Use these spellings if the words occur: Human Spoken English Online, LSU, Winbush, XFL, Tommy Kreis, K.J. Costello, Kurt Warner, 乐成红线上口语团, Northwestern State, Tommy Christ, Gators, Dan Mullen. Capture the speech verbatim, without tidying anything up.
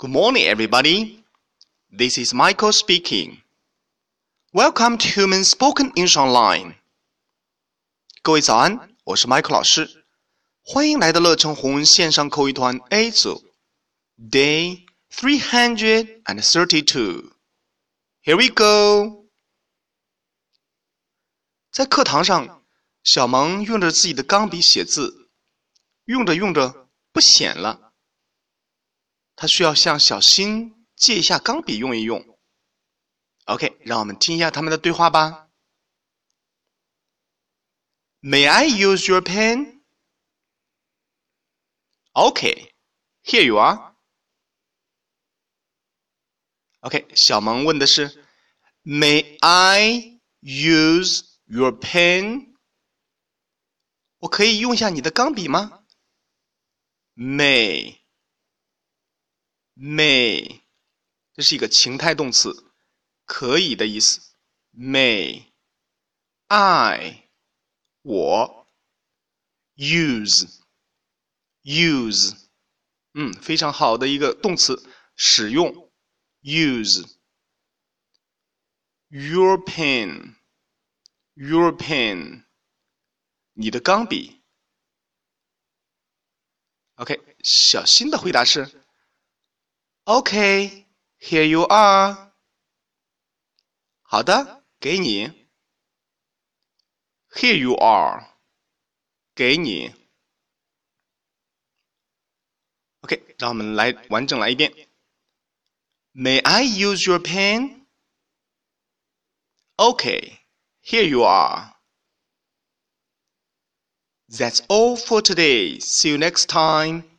Good morning, everybody. This is Michael speaking. Welcome to Human Spoken English Online. 各位早安，我是 Michael 老师，欢迎来到乐成红线上口语团 A 组 ，Day three hundred thirty-two. Here we go. 在课堂上，小萌用着自己的钢笔写字，用着用着不显了。他需要向小新借一下钢笔用一用。OK， 让我们听一下他们的对话吧。May I use your pen? OK, here you are. OK， 小萌问的是 May I use your pen? 我可以用一下你的钢笔吗 ？May。May， 这是一个情态动词，可以的意思。May，I， 我 ，use，use， 嗯，非常好的一个动词，使用 ，use。Your pen，your pen， 你的钢笔。OK， 小新的回答是。Okay, here you are. 好的，给你。Here you are. 给你。OK， 让我们来完整来一遍。May I use your pen? Okay, here you are. That's all for today. See you next time.